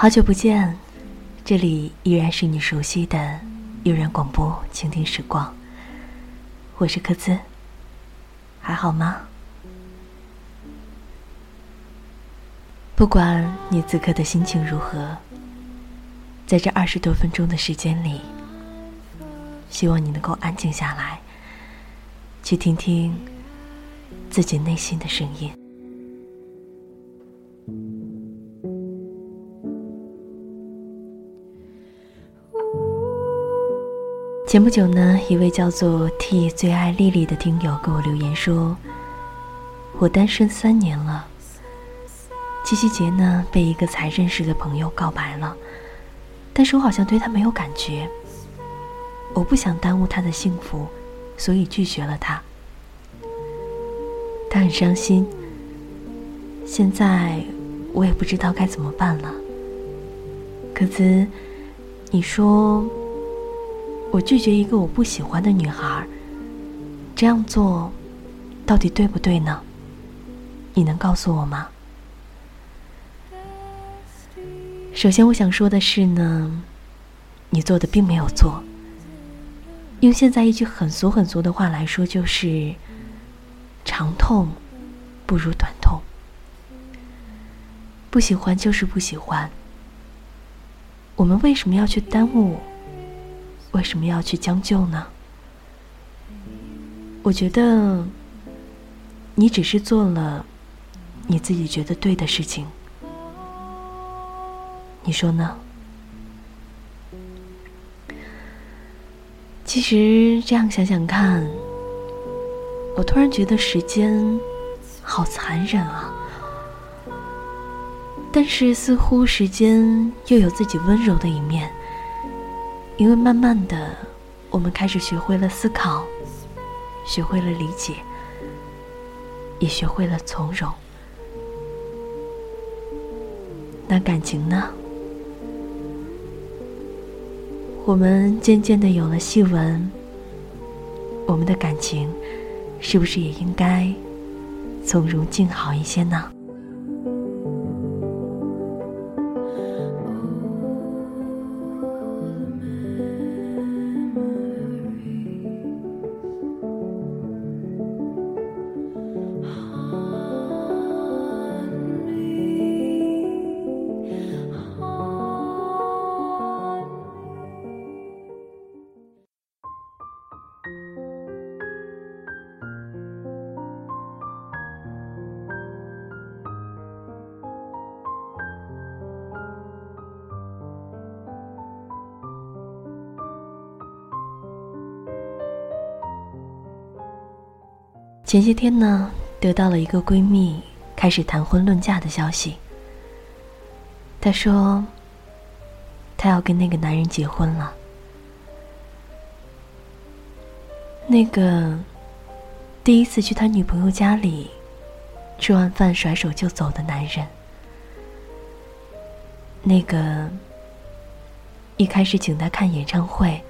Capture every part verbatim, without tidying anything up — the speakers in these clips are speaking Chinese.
好久不见，这里依然是你熟悉的悠然广播倾听时光，我是柯姿，还好吗？不管你此刻的心情如何，在这二十多分钟的时间里，希望你能够安静下来，去听听自己内心的声音。前不久呢，一位叫做 T 最爱丽丽的听友给我留言说，我单身三年了，七夕节呢被一个才认识的朋友告白了，但是我好像对他没有感觉，我不想耽误他的幸福，所以拒绝了他。他很伤心，现在我也不知道该怎么办了。可是你说我拒绝一个我不喜欢的女孩，这样做到底对不对呢？你能告诉我吗？首先我想说的是呢，你做的并没有错。用现在一句很俗很俗的话来说，就是长痛不如短痛。不喜欢就是不喜欢，我们为什么要去耽误，为什么要去将就呢？我觉得你只是做了你自己觉得对的事情，你说呢？其实这样想想看，我突然觉得时间好残忍啊，但是似乎时间又有自己温柔的一面。因为慢慢的，我们开始学会了思考，学会了理解，也学会了从容。那感情呢？我们渐渐的有了细纹，我们的感情是不是也应该从容静好一些呢？前些天呢，得到了一个闺蜜开始谈婚论嫁的消息。她说，她要跟那个男人结婚了。那个第一次去她女朋友家里，吃完饭甩手就走的男人，那个一开始请她看演唱会，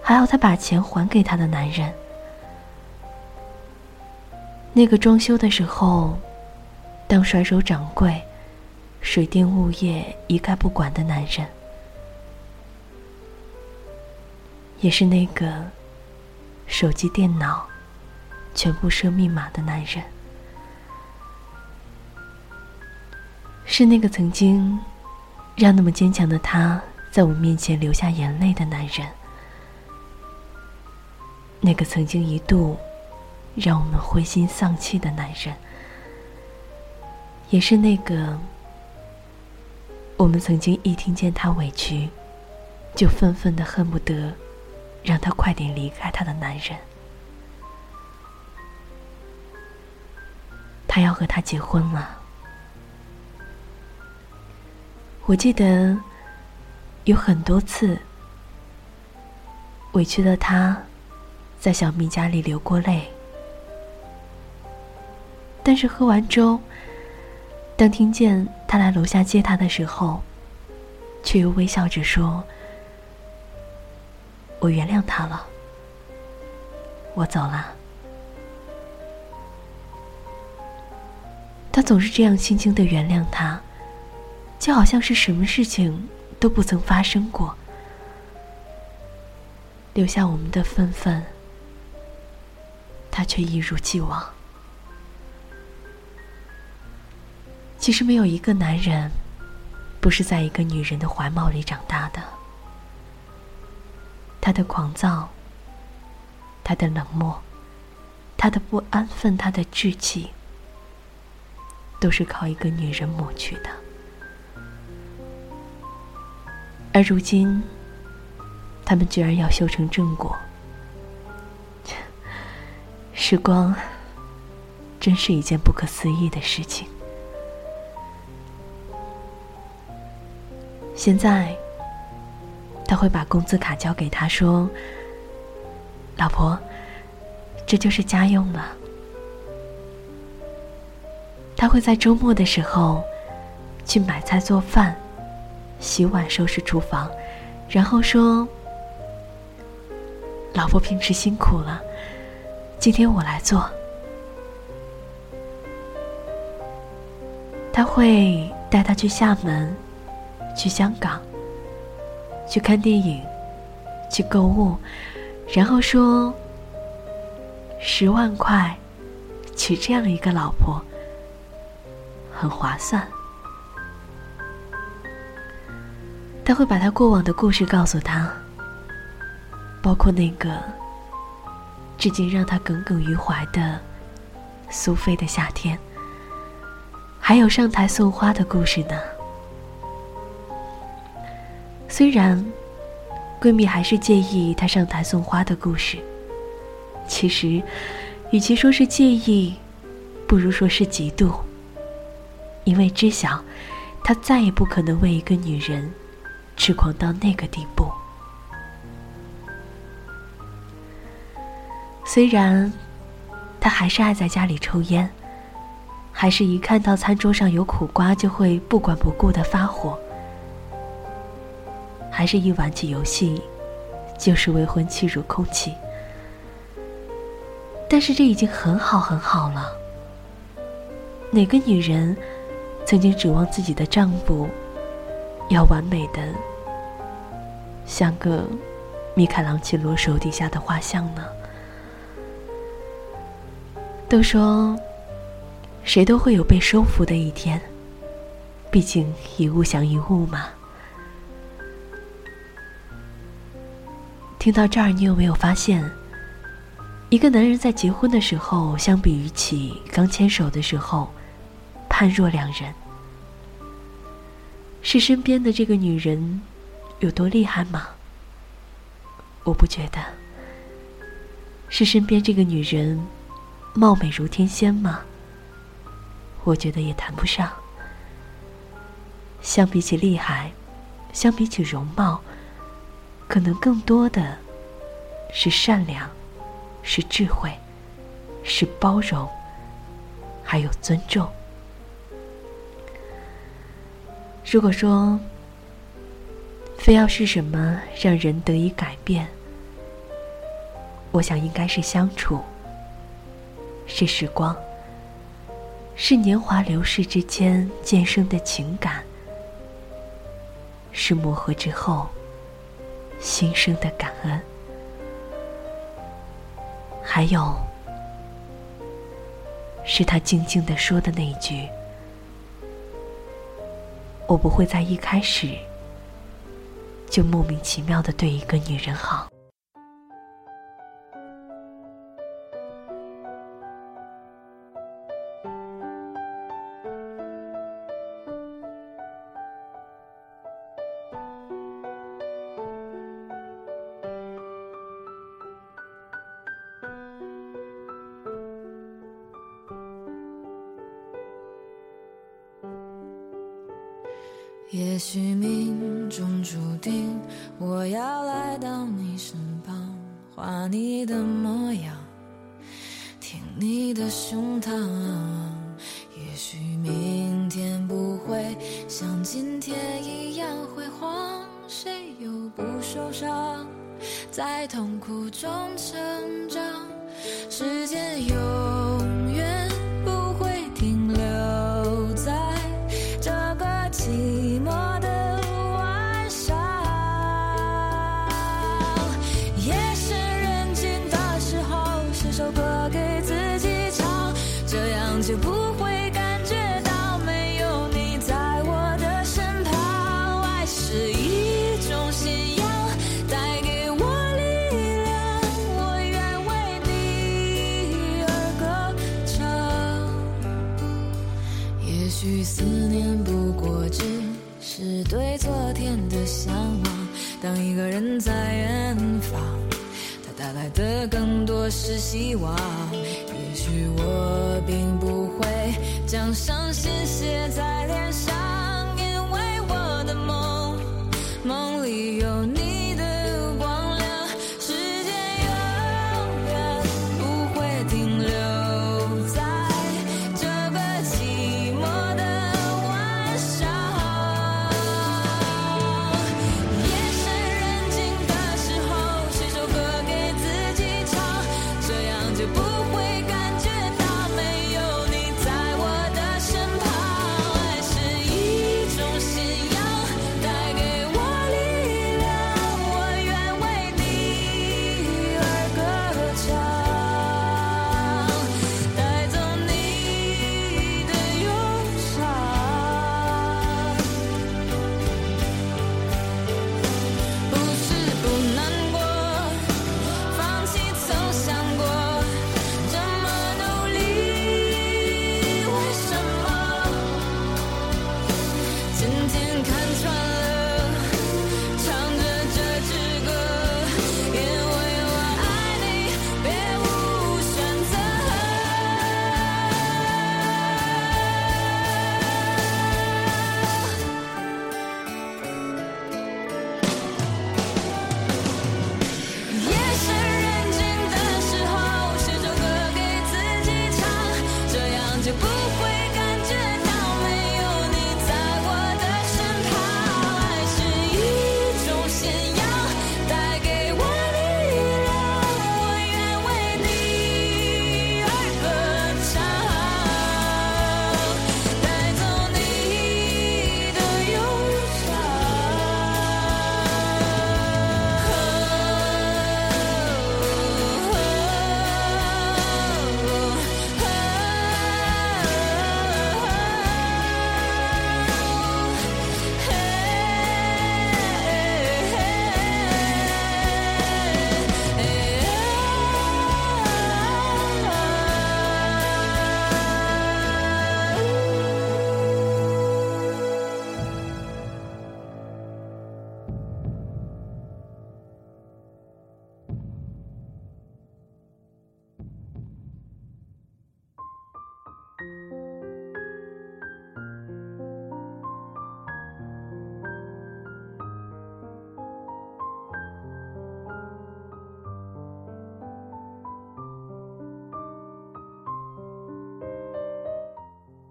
还要她把钱还给她的男人。那个装修的时候，当甩手掌柜、水电物业一概不管的男人，也是那个手机、电脑全部设密码的男人，是那个曾经让那么坚强的他在我面前流下眼泪的男人，那个曾经一度让我们灰心丧气的男人，也是那个我们曾经一听见他委屈就愤愤的恨不得让他快点离开他的男人。他要和他结婚了。我记得有很多次委屈的他在小蜜家里流过泪，但是喝完粥，当听见他来楼下接他的时候，却又微笑着说，我原谅他了，我走了。他总是这样轻轻地原谅他，就好像是什么事情都不曾发生过，留下我们的纷纷，它却一如既往。其实没有一个男人不是在一个女人的怀抱里长大的，他的狂躁，他的冷漠，他的不安分，他的志气，都是靠一个女人抹去的。而如今他们居然要修成正果，时光真是一件不可思议的事情。现在他会把工资卡交给他说，老婆，这就是家用了。他会在周末的时候去买菜做饭，洗碗收拾厨房，然后说，老婆平时辛苦了，今天我来做。他会带他去厦门，去香港，去看电影，去购物，然后说，十万块娶这样一个老婆很划算。他会把他过往的故事告诉他，包括那个至今让他耿耿于怀的苏菲的夏天，还有上台送花的故事呢。虽然闺蜜还是介意她上台送花的故事，其实与其说是介意，不如说是嫉妒，因为知晓她再也不可能为一个女人痴狂到那个地步。虽然她还是爱在家里抽烟，还是一看到餐桌上有苦瓜就会不管不顾地发火，还是一玩起游戏就是未婚妻如空气，但是这已经很好很好了。哪个女人曾经指望自己的丈夫要完美的像个米开朗基罗手底下的画像呢？都说谁都会有被收服的一天，毕竟一物降一物嘛。听到这儿，你有没有发现，一个男人在结婚的时候，相比于起刚牵手的时候，判若两人？是身边的这个女人有多厉害吗？我不觉得。是身边这个女人貌美如天仙吗？我觉得也谈不上。相比起厉害，相比起容貌，可能更多的是善良，是智慧，是包容，还有尊重。如果说非要是什么让人得以改变，我想应该是相处，是时光，是年华流逝之间渐生的情感，是磨合之后心生的感恩，还有是他静静地说的那一句，我不会在一开始就莫名其妙地对一个女人好。也许命中注定，我要来到你身旁，画你的模样，听你的胸膛。也许明天不会像今天一样辉煌，谁又不受伤，在痛苦中成长。时间永远不会停留在这个情来的更多是希望，也许我并不会将伤心写在脸上，因为我的梦，梦里有你。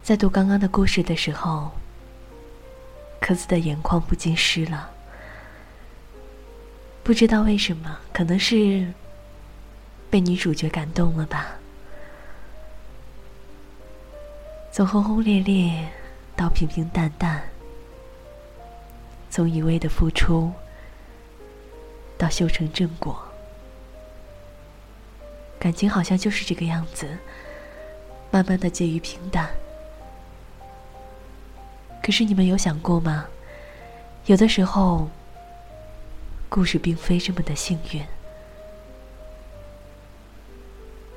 在读刚刚的故事的时候，柯子的眼眶不禁湿了。不知道为什么，可能是被女主角感动了吧。从轰轰烈烈到平平淡淡，从一味的付出到修成正果，感情好像就是这个样子，慢慢的介于平淡。可是你们有想过吗？有的时候，故事并非这么的幸运，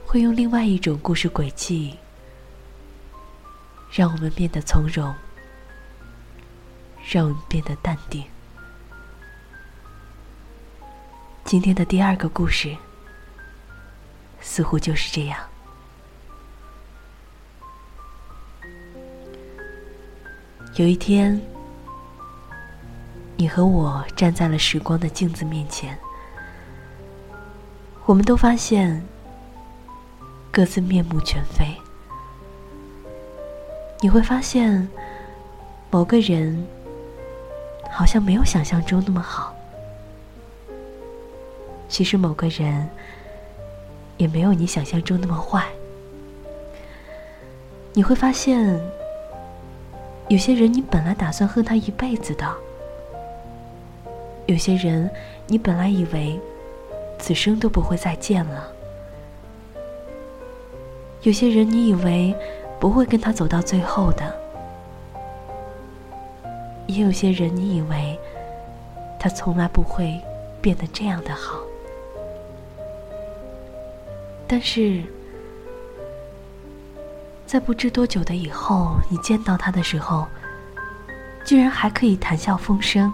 会用另外一种故事轨迹，让我们变得从容，让我们变得淡定。今天的第二个故事，似乎就是这样。有一天，你和我站在了时光的镜子面前，我们都发现各自面目全非。你会发现某个人好像没有想象中那么好，其实某个人也没有你想象中那么坏。你会发现有些人你本来打算恨他一辈子的，有些人你本来以为此生都不会再见了，有些人你以为不会跟他走到最后的，也有些人你以为他从来不会变得这样的好。但是在不知多久的以后，你见到他的时候，居然还可以谈笑风生。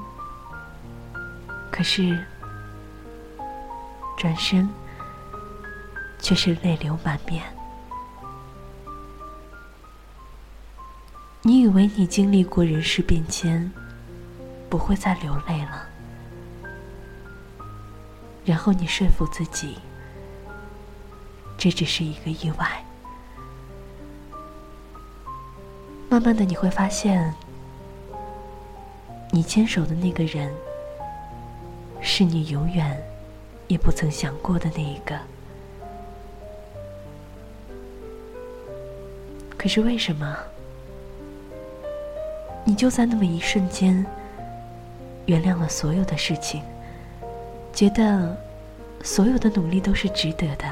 可是转身，却是泪流满面。你以为你经历过人事变迁，不会再流泪了，然后你说服自己，这只是一个意外。慢慢的你会发现，你牵手的那个人，是你永远也不曾想过的那一个。可是为什么，你就在那么一瞬间，原谅了所有的事情，觉得所有的努力都是值得的？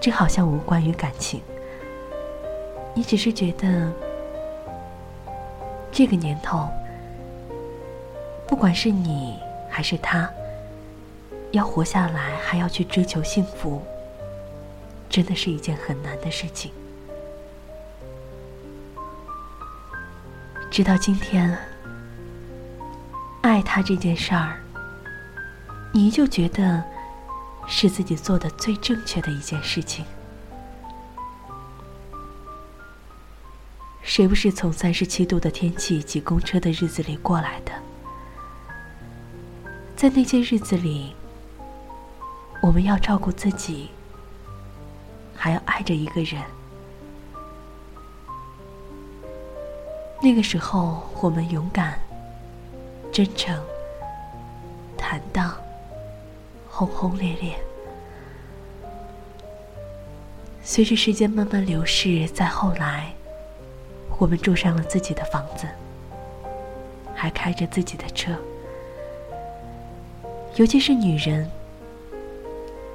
这好像无关于感情，你只是觉得这个年头，不管是你还是他，要活下来还要去追求幸福，真的是一件很难的事情。直到今天，爱他这件事儿，你依旧觉得是自己做的最正确的一件事情。谁不是从三十七度的天气挤公车的日子里过来的？在那些日子里，我们要照顾自己，还要爱着一个人。那个时候，我们勇敢、真诚、坦荡、轰轰烈烈。随着时间慢慢流逝，在后来，我们住上了自己的房子，还开着自己的车。尤其是女人，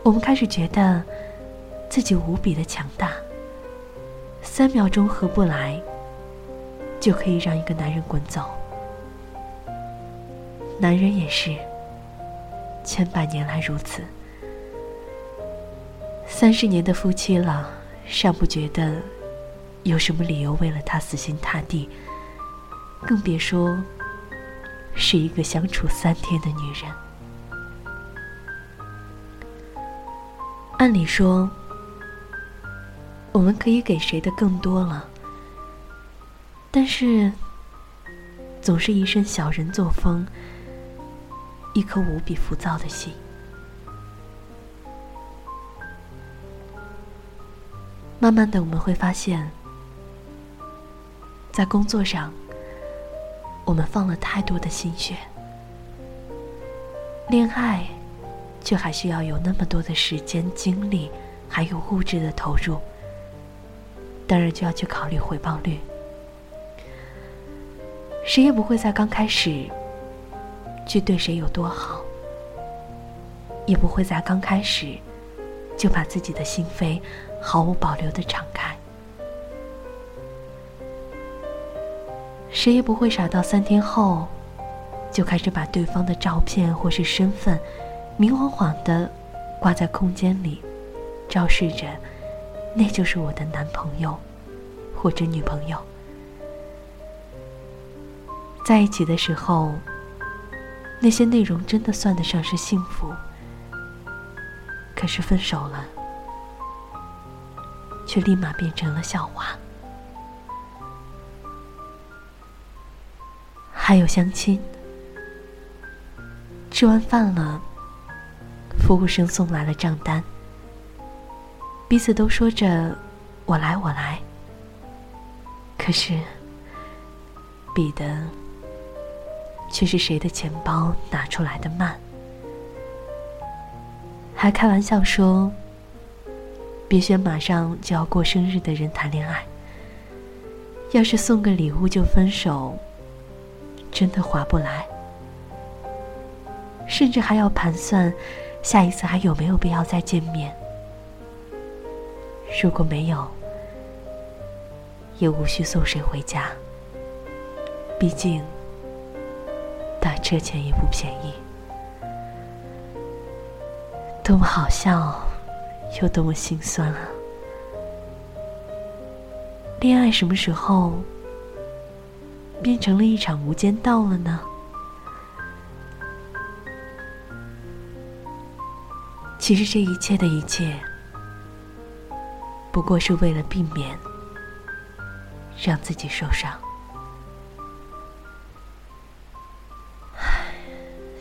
我们开始觉得自己无比的强大，三秒钟合不来，就可以让一个男人滚走。男人也是，千百年来如此。三十年的夫妻了，尚不觉得有什么理由为了他死心塌地，更别说是一个相处三天的女人。按理说，我们可以给谁的更多了，但是总是一身小人作风，一颗无比浮躁的心。慢慢的我们会发现，在工作上，我们放了太多的心血，恋爱却还是要有那么多的时间、精力，还有物质的投入，当然就要去考虑回报率。谁也不会在刚开始去对谁有多好，也不会在刚开始就把自己的心扉毫无保留地敞开。谁也不会傻到三天后就开始把对方的照片或是身份明晃晃地挂在空间里，昭示着那就是我的男朋友或者女朋友。在一起的时候，那些内容真的算得上是幸福，可是分手了，却立马变成了笑话。还有相亲，吃完饭了，服务生送来了账单，彼此都说着我来我来，可是比的却是谁的钱包拿出来的慢，还开玩笑说别选马上就要过生日的人谈恋爱，要是送个礼物就分手，真的划不来。甚至还要盘算下一次还有没有必要再见面，如果没有，也无需送谁回家，毕竟打车钱也不便宜。多么好笑，又多么心酸啊！恋爱什么时候变成了一场无间道了呢？其实这一切的一切，不过是为了避免让自己受伤。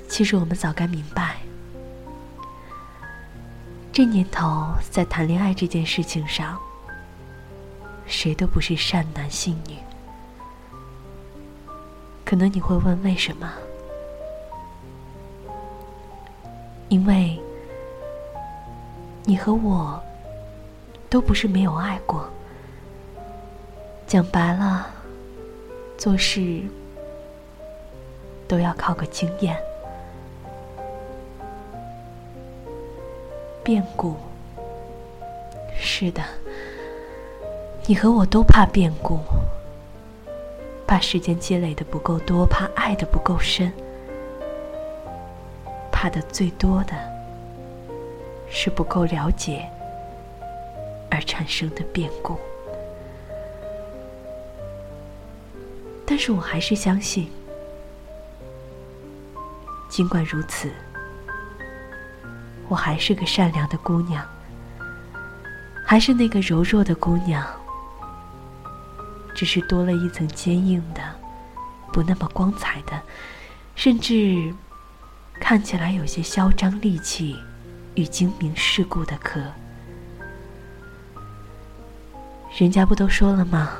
其实我们早该明白，这年头在谈恋爱这件事情上，谁都不是善男信女。可能你会问为什么？因为你和我都不是没有爱过，讲白了，做事都要靠个经验。变故，是的，你和我都怕变故，怕时间积累的不够多，怕爱的不够深，怕的最多的是不够了解而产生的变故。但是我还是相信，尽管如此，我还是个善良的姑娘，还是那个柔弱的姑娘，只是多了一层坚硬的，不那么光彩的，甚至看起来有些嚣张戾气与精明世故的壳。人家不都说了吗？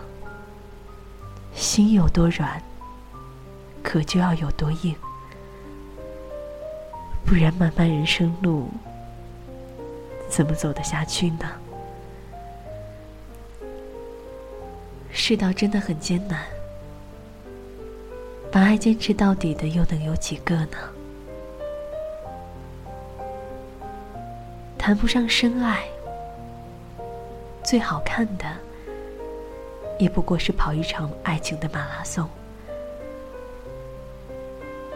心有多软，壳就要有多硬，不然漫漫人生路怎么走得下去呢？世道真的很艰难，把爱坚持到底的又能有几个呢？谈不上深爱，最好看的也不过是跑一场爱情的马拉松。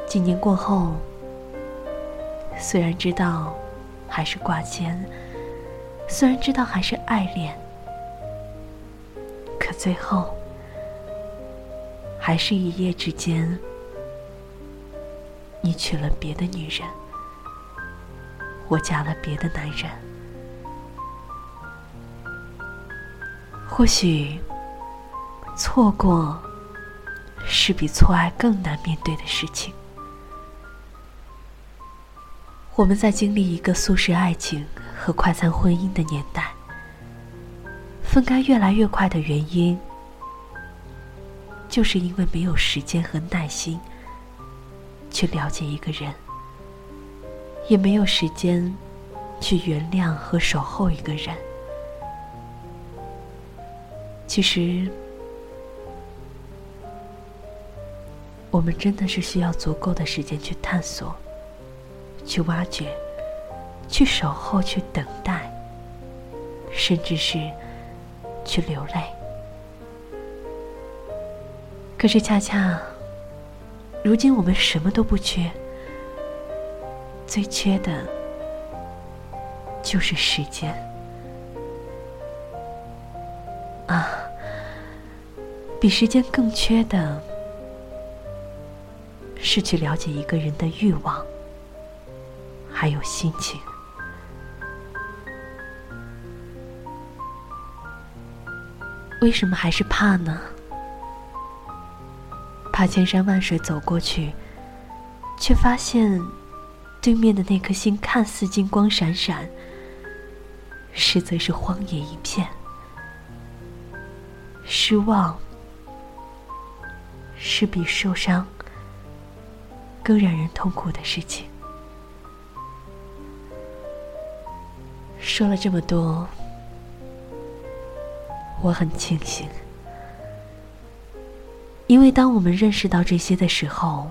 几年过后，虽然知道还是挂牵，虽然知道还是爱恋，可最后还是一夜之间你娶了别的女人，我嫁了别的男人。或许错过是比错爱更难面对的事情。我们在经历一个速食爱情和快餐婚姻的年代，分开越来越快的原因，就是因为没有时间和耐心去了解一个人，也没有时间去原谅和守候一个人。其实，我们真的是需要足够的时间去探索，去挖掘，去守候，去等待，甚至是去流泪。可是恰恰如今我们什么都不缺，最缺的就是时间啊！比时间更缺的是去了解一个人的欲望还有心情。为什么还是怕呢？怕千山万水走过去，却发现对面的那颗星看似金光闪闪，实则是荒野一片。失望是比受伤更让人痛苦的事情。说了这么多，我很庆幸，因为当我们认识到这些的时候，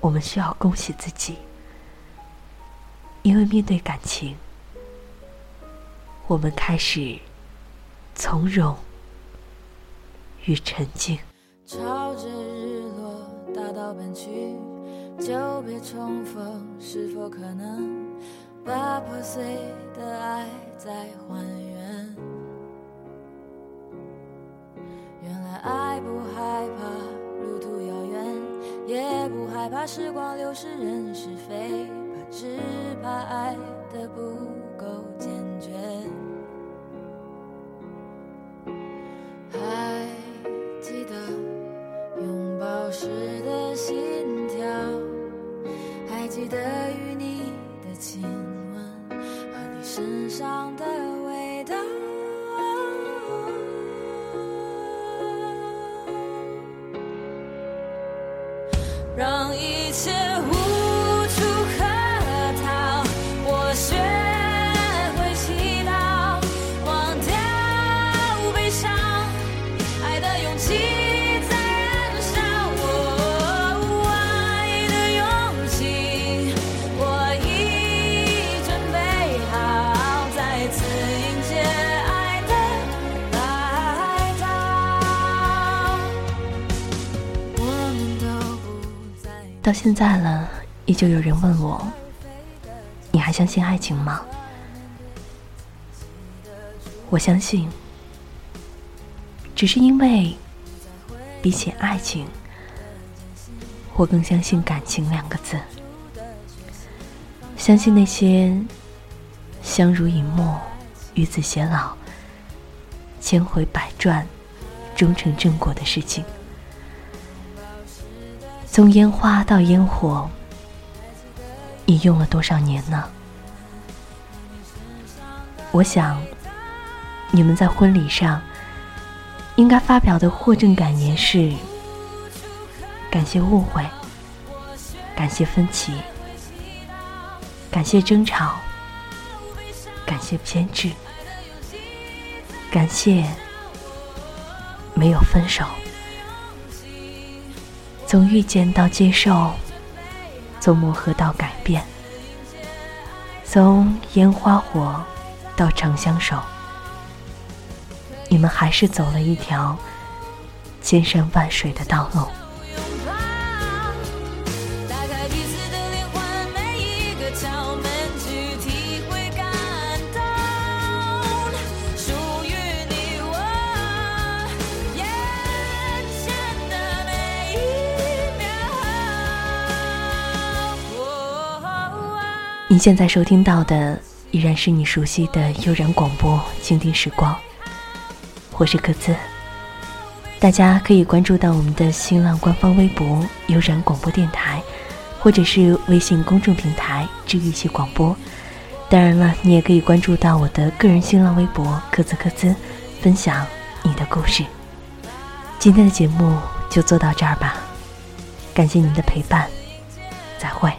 我们需要恭喜自己，因为面对感情，我们开始从容与沉静。朝着日落大道奔去，久别重逢是否可能把破碎的爱再还原？原来爱不害怕路途遥远，也不害怕时光流逝，人是非怕，只怕不够坚决，还记得拥抱时的心跳，还记得与你的亲吻和你身上的味道，让一切到现在了，依旧有人问我，你还相信爱情吗？我相信，只是因为比起爱情，我更相信感情两个字，相信那些相濡以沫、与子偕老、千回百转、终成正果的事情。从烟花到烟火，你用了多少年呢？我想，你们在婚礼上应该发表的获证感言是：感谢误会，感谢分歧，感谢争吵，感谢偏执，感谢没有分手。从遇见到接受，从磨合到改变，从烟花火到长相守，你们还是走了一条千山万水的道路。您现在收听到的依然是你熟悉的悠然广播，倾听时光，我是格子。大家可以关注到我们的新浪官方微博悠然广播电台，或者是微信公众平台治愈系广播。当然了，你也可以关注到我的个人新浪微博格子格子，分享你的故事。今天的节目就做到这儿吧，感谢您的陪伴，再会。